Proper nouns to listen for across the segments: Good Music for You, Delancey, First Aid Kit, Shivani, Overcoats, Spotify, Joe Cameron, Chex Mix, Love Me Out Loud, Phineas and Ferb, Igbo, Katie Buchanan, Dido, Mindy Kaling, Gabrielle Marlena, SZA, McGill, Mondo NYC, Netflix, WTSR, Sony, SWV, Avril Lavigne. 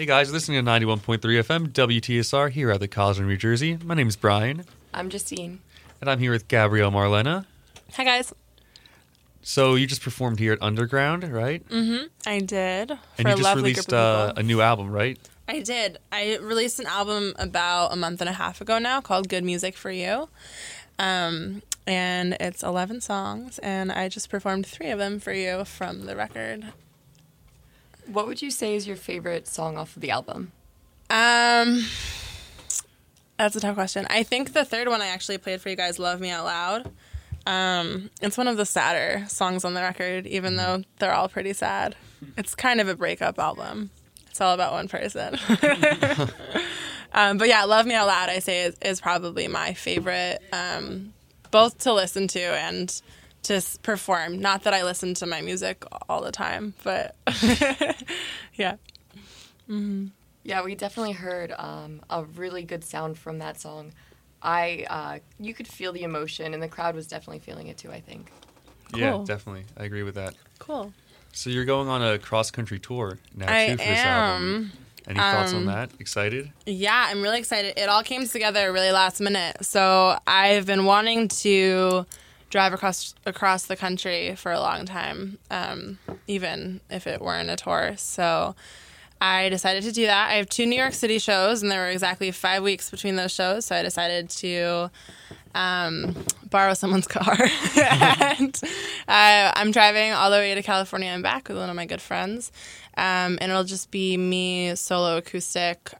Hey guys, listening to 91.3 FM WTSR here at the College in New Jersey. My name is Brian. I'm Justine. And I'm here with Gabrielle Marlena. Hi guys. So you just performed here at Underground, right? Mm-hmm. I did. And you just released a new album, right? I did. I released an album about a month and a half ago now called Good Music for You. And it's 11 songs, and I just performed 3 of them for you from the record. What would you say is your favorite song off of the album? That's a tough question. I think the third one I actually played for you guys, Love Me Out Loud. It's one of the sadder songs on the record, even though they're all pretty sad. It's kind of a breakup album. It's all about one person. But yeah, Love Me Out Loud, I say, is probably my favorite, both to listen to and to perform. Not that I listen to my music all the time, but yeah. Mm-hmm. Yeah, we definitely heard a really good sound from that song. You could feel the emotion, and the crowd was definitely feeling it too, I think. Cool. Yeah, definitely. I agree with that. Cool. So you're going on a cross-country tour now, too, for this album. Any thoughts on that? Excited? Yeah, I'm really excited. It all came together really last minute. So I've been wanting to drive across the country for a long time, even if it weren't a tour. So I decided to do that. I have 2 New York City shows, and there were exactly 5 weeks between those shows, so I decided to borrow someone's car. And I'm driving all the way to California and back with one of my good friends, and it'll just be me solo acoustic.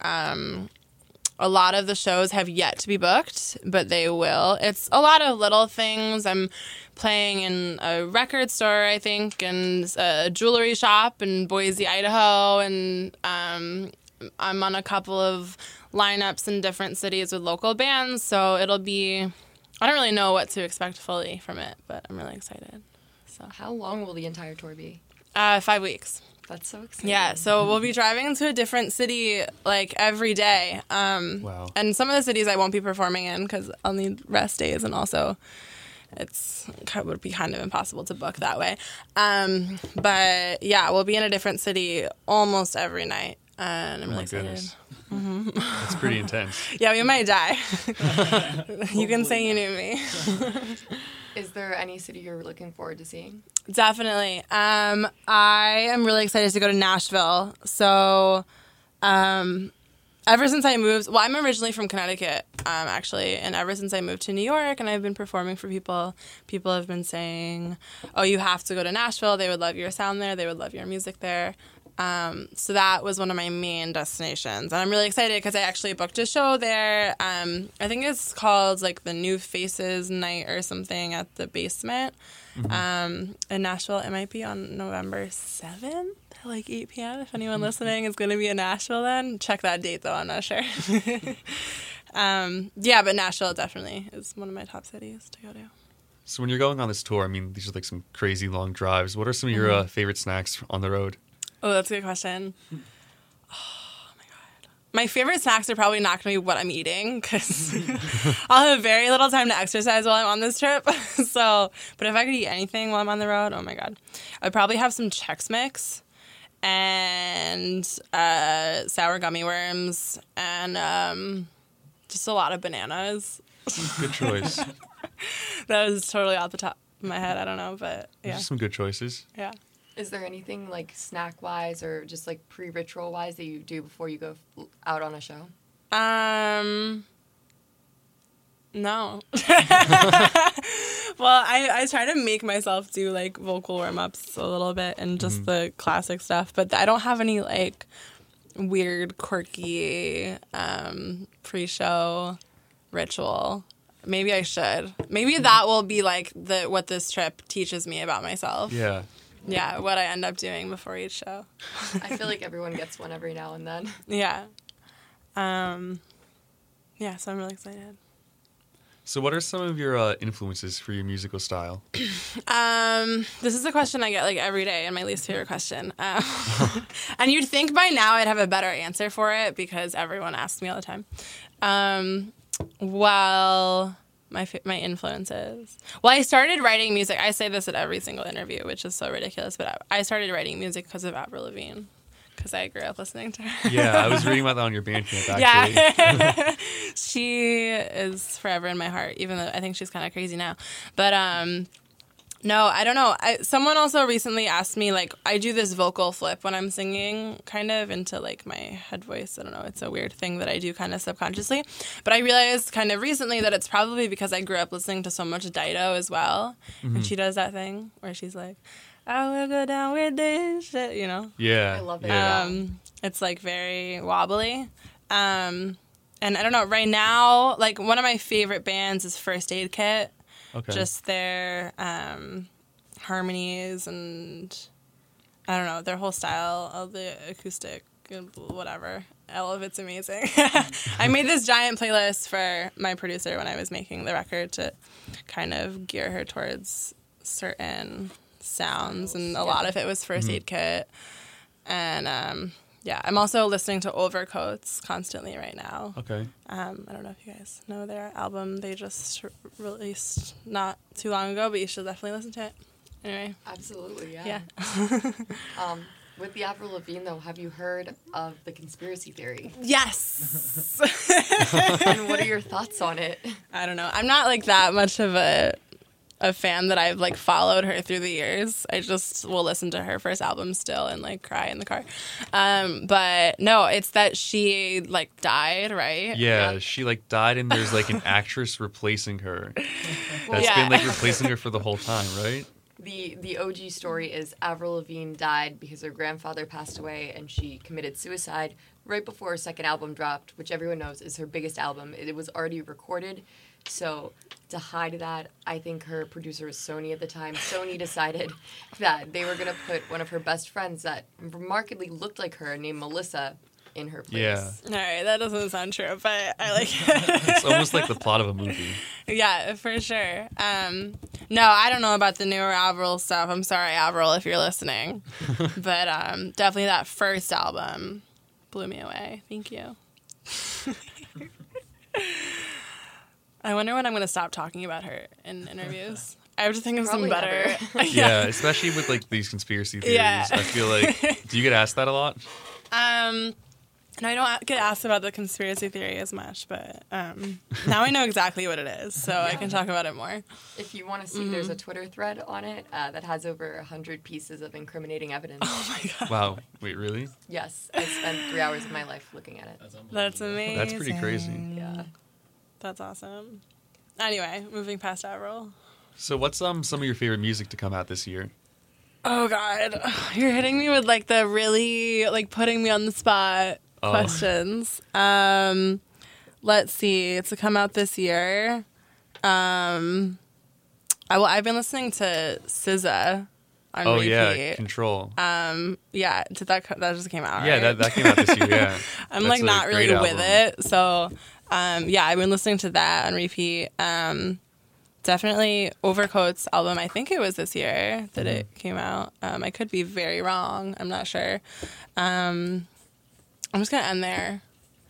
A lot of the shows have yet to be booked, but they will. It's a lot of little things. I'm playing in a record store, I think, and a jewelry shop in Boise, Idaho. And I'm on a couple of lineups in different cities with local bands. So it'll be, I don't really know what to expect fully from it, but I'm really excited. So, how long will the entire tour be? 5 weeks. That's so exciting. Yeah, so we'll be driving to a different city, like, every day. Wow. And some of the cities I won't be performing in because I'll need rest days, and also it would be kind of impossible to book that way. But, yeah, we'll be in a different city almost every night, and I'm really excited. Goodness. Mm-hmm. That's pretty intense. Yeah, we might die. You can say you knew me. Is there any city you're looking forward to seeing? Definitely. I am really excited to go to Nashville. So ever since I moved, well, I'm originally from Connecticut, actually, and ever since I moved to New York and I've been performing for people have been saying, oh, you have to go to Nashville. They would love your sound there. They would love your music there. So that was one of my main destinations. And I'm really excited because I actually booked a show there. I think it's called, like, the New Faces Night or something at the Basement. Mm-hmm. In Nashville. It might be on November 7th at, like, 8 p.m. If anyone listening is going to be in Nashville then. Check that date, though. I'm not sure. Yeah, but Nashville definitely is one of my top cities to go to. So when you're going on this tour, I mean, these are, like, some crazy long drives. What are some of your favorite snacks on the road? Oh, that's a good question. Oh, my God. My favorite snacks are probably not going to be what I'm eating because I'll have very little time to exercise while I'm on this trip. But if I could eat anything while I'm on the road, oh, my God. I'd probably have some Chex Mix and sour gummy worms and just a lot of bananas. Good choice. That was totally off the top of my head. I don't know, but yeah. Just some good choices. Yeah. Is there anything, like, snack-wise or just, like, pre-ritual-wise that you do before you go out on a show? No. Well, I try to make myself do, like, vocal warm-ups a little bit and just the classic stuff. But I don't have any, like, weird, quirky pre-show ritual. Maybe I should. Maybe that will be, like, what this trip teaches me about myself. Yeah. Yeah, what I end up doing before each show. I feel like everyone gets one every now and then. Yeah. Yeah, so I'm really excited. So what are some of your influences for your musical style? This is a question I get, like, every day, and my least favorite question. And you'd think by now I'd have a better answer for it because everyone asks me all the time. My influences. Well, I started writing music. I say this at every single interview, which is so ridiculous, but I started writing music because of Avril Lavigne. because I grew up listening to her. Yeah, I was reading about that on your band camp, actually. Yeah. She is forever in my heart, even though I think she's kind of crazy now. But no, I don't know. Someone also recently asked me, like, I do this vocal flip when I'm singing, kind of, into, like, my head voice. I don't know. It's a weird thing that I do kind of subconsciously. But I realized kind of recently that it's probably because I grew up listening to so much Dido as well. Mm-hmm. And she does that thing where she's like, I will go down with this shit, you know? Yeah. I love it. Yeah. It's, like, very wobbly. And I don't know. Right now, like, one of my favorite bands is First Aid Kit. Okay. Just their harmonies and, I don't know, their whole style, all the acoustic, whatever. All of it's amazing. I made this giant playlist for my producer when I was making the record to kind of gear her towards certain sounds, and a lot of it was First Aid Kit. And, yeah, I'm also listening to Overcoats constantly right now. Okay. I don't know if you guys know their album they just released not too long ago, but you should definitely listen to it. Anyway. Absolutely, yeah. Yeah. With the Avril Lavigne, though, have you heard of the conspiracy theory? Yes! And what are your thoughts on it? I don't know. I'm not, like, that much of a fan that I've, like, followed her through the years. I just will listen to her first album still and, like, cry in the car. But no, it's that she, like, died, right? Yeah, she, like, died, and there's, like, an actress replacing her. That's been, like, replacing her for the whole time, right? The OG story is Avril Lavigne died because her grandfather passed away and she committed suicide right before her second album dropped, which everyone knows is her biggest album. It was already recorded. So to hide that, I think her producer was Sony at the time. Sony decided that they were going to put one of her best friends that remarkably looked like her, named Melissa, in her place. Yeah. All right, that doesn't sound true, but I like it. It's almost like the plot of a movie. Yeah, for sure. No, I don't know about the newer Avril stuff. I'm sorry, Avril, if you're listening. But definitely that first album blew me away. Thank you. I wonder when I'm going to stop talking about her in interviews. I have to think of probably some better. Yeah, especially with, like, these conspiracy theories. Yeah. I feel like, do you get asked that a lot? No, I don't get asked about the conspiracy theory as much, but now I know exactly what it is, so yeah. I can talk about it more. If you want to see, there's a Twitter thread on it that has over 100 pieces of incriminating evidence. Oh, my God. Wow. Wait, really? Yes. I spent 3 hours of my life looking at it. That's amazing. That's pretty crazy. Yeah. That's awesome. Anyway, moving past Avril. So what's some of your favorite music to come out this year? Oh, God. You're hitting me with, like, the really, like, putting me on the spot questions. Let's see. It's to come out this year. I've been listening to SZA on repeat. Oh, yeah, Control. Yeah, that just came out, right? Yeah, that came out this year, yeah. I'm, that's like, not really album with it, so... yeah, I've been listening to that on repeat. Definitely Overcoat's album, I think it was this year that it came out. I could be very wrong. I'm not sure. I'm just going to end there.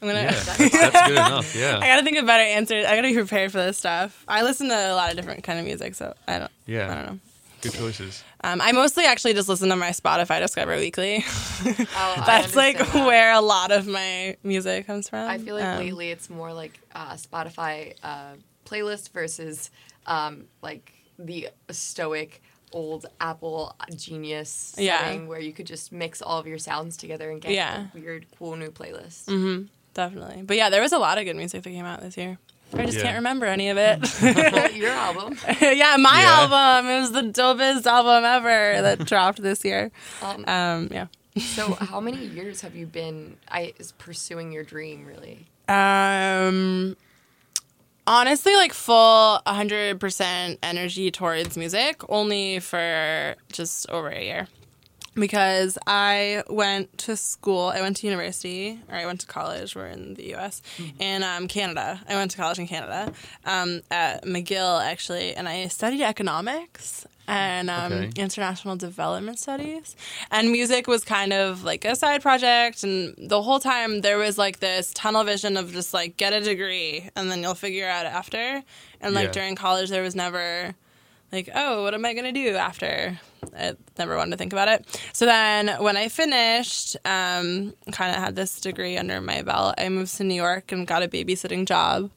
That's good enough, yeah. I got to think of better answers. I got to be prepared for this stuff. I listen to a lot of different kind of music, so I don't know. Good choices. I mostly actually just listen to my Spotify Discover Weekly. That's like that. Where a lot of my music comes from. I feel like lately it's more like Spotify playlist versus like the stoic old Apple Genius setting where you could just mix all of your sounds together and get a weird, cool new playlist. Mm-hmm. Definitely. But yeah, there was a lot of good music that came out this year. I just can't remember any of it. Your album. My album. It was the dopest album ever that dropped this year. So how many years have you been pursuing your dream, really? Honestly, like, full 100% energy towards music, only for just over a year. Because I went to school, I went to college, we're in the U.S., and Canada. I went to college in Canada, at McGill, actually, and I studied economics and international development studies. And music was kind of, like, a side project, and the whole time there was, like, this tunnel vision of just, like, get a degree, and then you'll figure out after. And, like, during college there was never... like, oh, what am I going to do after? I never wanted to think about it. So then when I finished, kind of had this degree under my belt, I moved to New York and got a babysitting job.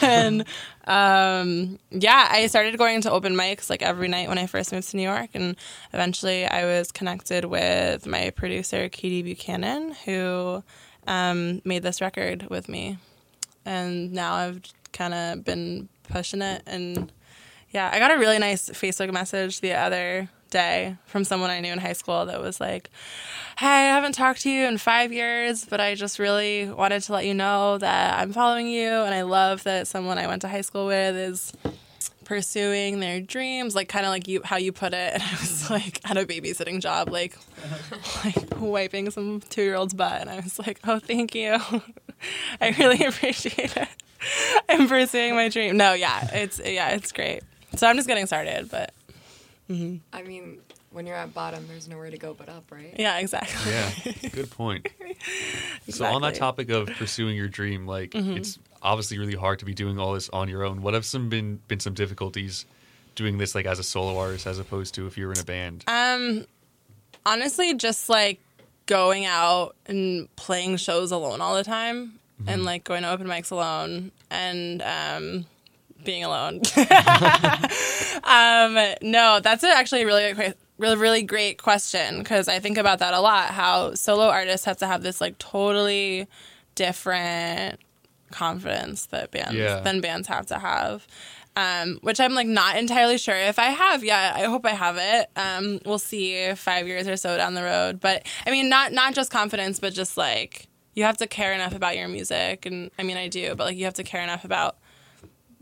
And I started going to open mics like every night when I first moved to New York, and eventually I was connected with my producer Katie Buchanan, who made this record with me, and now I've kind of been pushing it. And yeah, I got a really nice Facebook message the other day from someone I knew in high school that was like, hey, I haven't talked to you in 5 years, but I just really wanted to let you know that I'm following you, and I love that someone I went to high school with is pursuing their dreams, like kind of like you, how you put it. And I was like, at a babysitting job, like wiping some 2-year-old's butt, and I was like, oh, thank you. I really appreciate it. I'm pursuing my dream. No, it's great. So I'm just getting started, but mm-hmm. I mean, when you're at bottom, there's nowhere to go but up, right? Yeah, exactly. Yeah, good point. Exactly. So on that topic of pursuing your dream, like mm-hmm. it's obviously really hard to be doing all this on your own. What have been some difficulties doing this like as a solo artist as opposed to if you were in a band? Honestly, just like going out and playing shows alone all the time, mm-hmm. and like going to open mics alone and being alone. No, that's actually a really great question, because I think about that a lot, how solo artists have to have this like totally different confidence that bands have to have, which I'm like not entirely sure if I have yet. I hope I have it. We'll see 5 years or so down the road. But I mean, not just confidence, but just like you have to care enough about your music, and I mean I do, but like you have to care enough about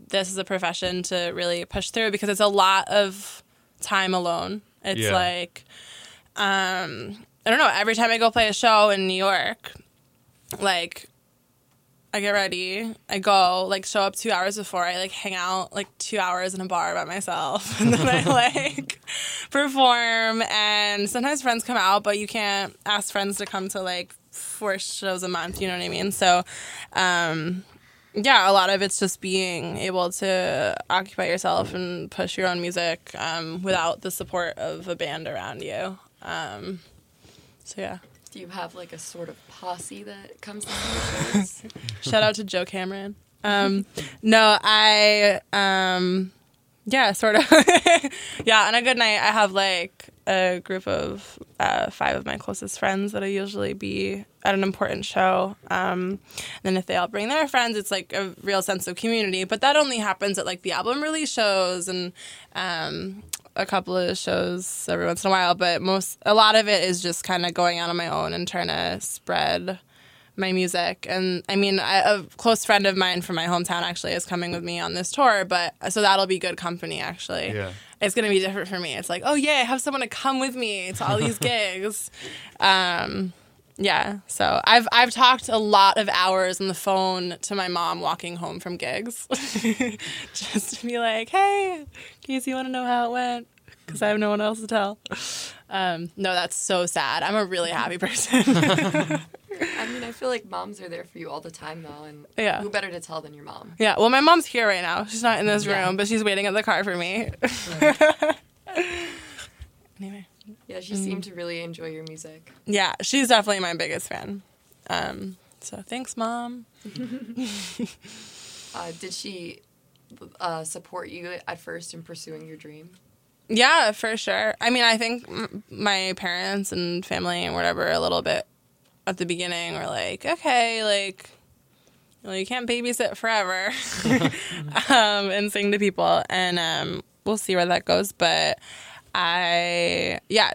this is a profession to really push through, because it's a lot of time alone. It's like, I don't know, every time I go play a show in New York, like I get ready, I go, like show up 2 hours before, I like hang out like 2 hours in a bar by myself, and then I like perform, and sometimes friends come out, but you can't ask friends to come to like 4 shows a month, you know what I mean? So, yeah, a lot of it's just being able to occupy yourself and push your own music without the support of a band around you. Do you have, like, a sort of posse that comes to your shows? Shout out to Joe Cameron. Sort of. Yeah, on a good night, I have, like, a group of 5 of my closest friends that'll usually be at an important show. And then if they all bring their friends, it's like a real sense of community. But that only happens at like the album release shows and a couple of shows every once in a while. But a lot of it is just kind of going out on my own and trying to spread my music. And I mean, a close friend of mine from my hometown actually is coming with me on this tour, but so that'll be good company actually. Yeah. It's going to be different for me. It's like, oh yeah, I have someone to come with me to all these gigs. Yeah, so I've talked a lot of hours on the phone to my mom walking home from gigs, just to be like, hey, Casey, you want to know how it went? Because I have no one else to tell. No, that's so sad. I'm a really happy person. I mean, I feel like moms are there for you all the time, though, and who better to tell than your mom? Yeah, well, my mom's here right now. She's not in this room, but she's waiting at the car for me. Anyway. Yeah, she seemed to really enjoy your music. Yeah, she's definitely my biggest fan. So thanks, Mom. Did she support you at first in pursuing your dream? Yeah, for sure. I mean, I think my parents and family and whatever a little bit at the beginning were like, okay, like, well, you can't babysit forever and sing to people. And we'll see where that goes. But...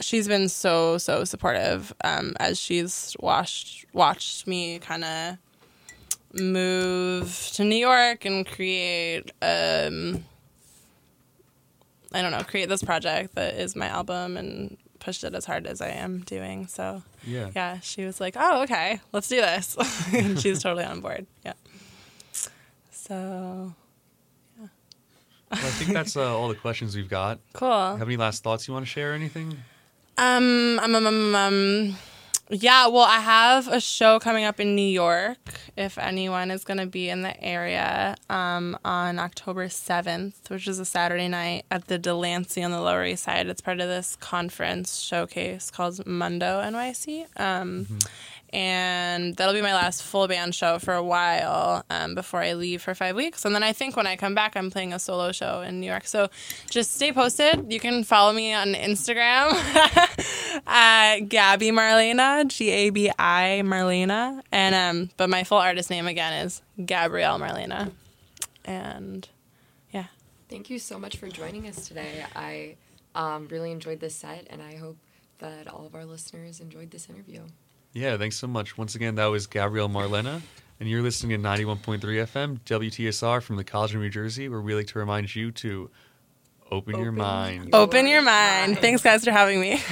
she's been so supportive as she's watched me kind of move to New York and create, create this project that is my album and pushed it as hard as I am doing. So, yeah she was like, oh, okay, let's do this. And she's totally on board. Yeah. So... Well, I think that's all the questions we've got. Cool. Have any last thoughts you want to share or anything? Yeah, well, I have a show coming up in New York, if anyone is going to be in the area, on October 7th, which is a Saturday night at the Delancey on the Lower East Side. It's part of this conference showcase called Mondo NYC. And that'll be my last full band show for a while, before I leave for 5 weeks. And then I think when I come back, I'm playing a solo show in New York. So just stay posted. You can follow me on Instagram at Gabby Marlena, Gabi Marlena. And but my full artist name again is Gabrielle Marlena. And yeah. Thank you so much for joining us today. I really enjoyed this set, and I hope that all of our listeners enjoyed this interview. Yeah, thanks so much. Once again, that was Gabrielle Marlena, and you're listening to 91.3 FM, WTSR from the College of New Jersey, where we like to remind you to open your mind. Open your mind. Thanks, guys, for having me.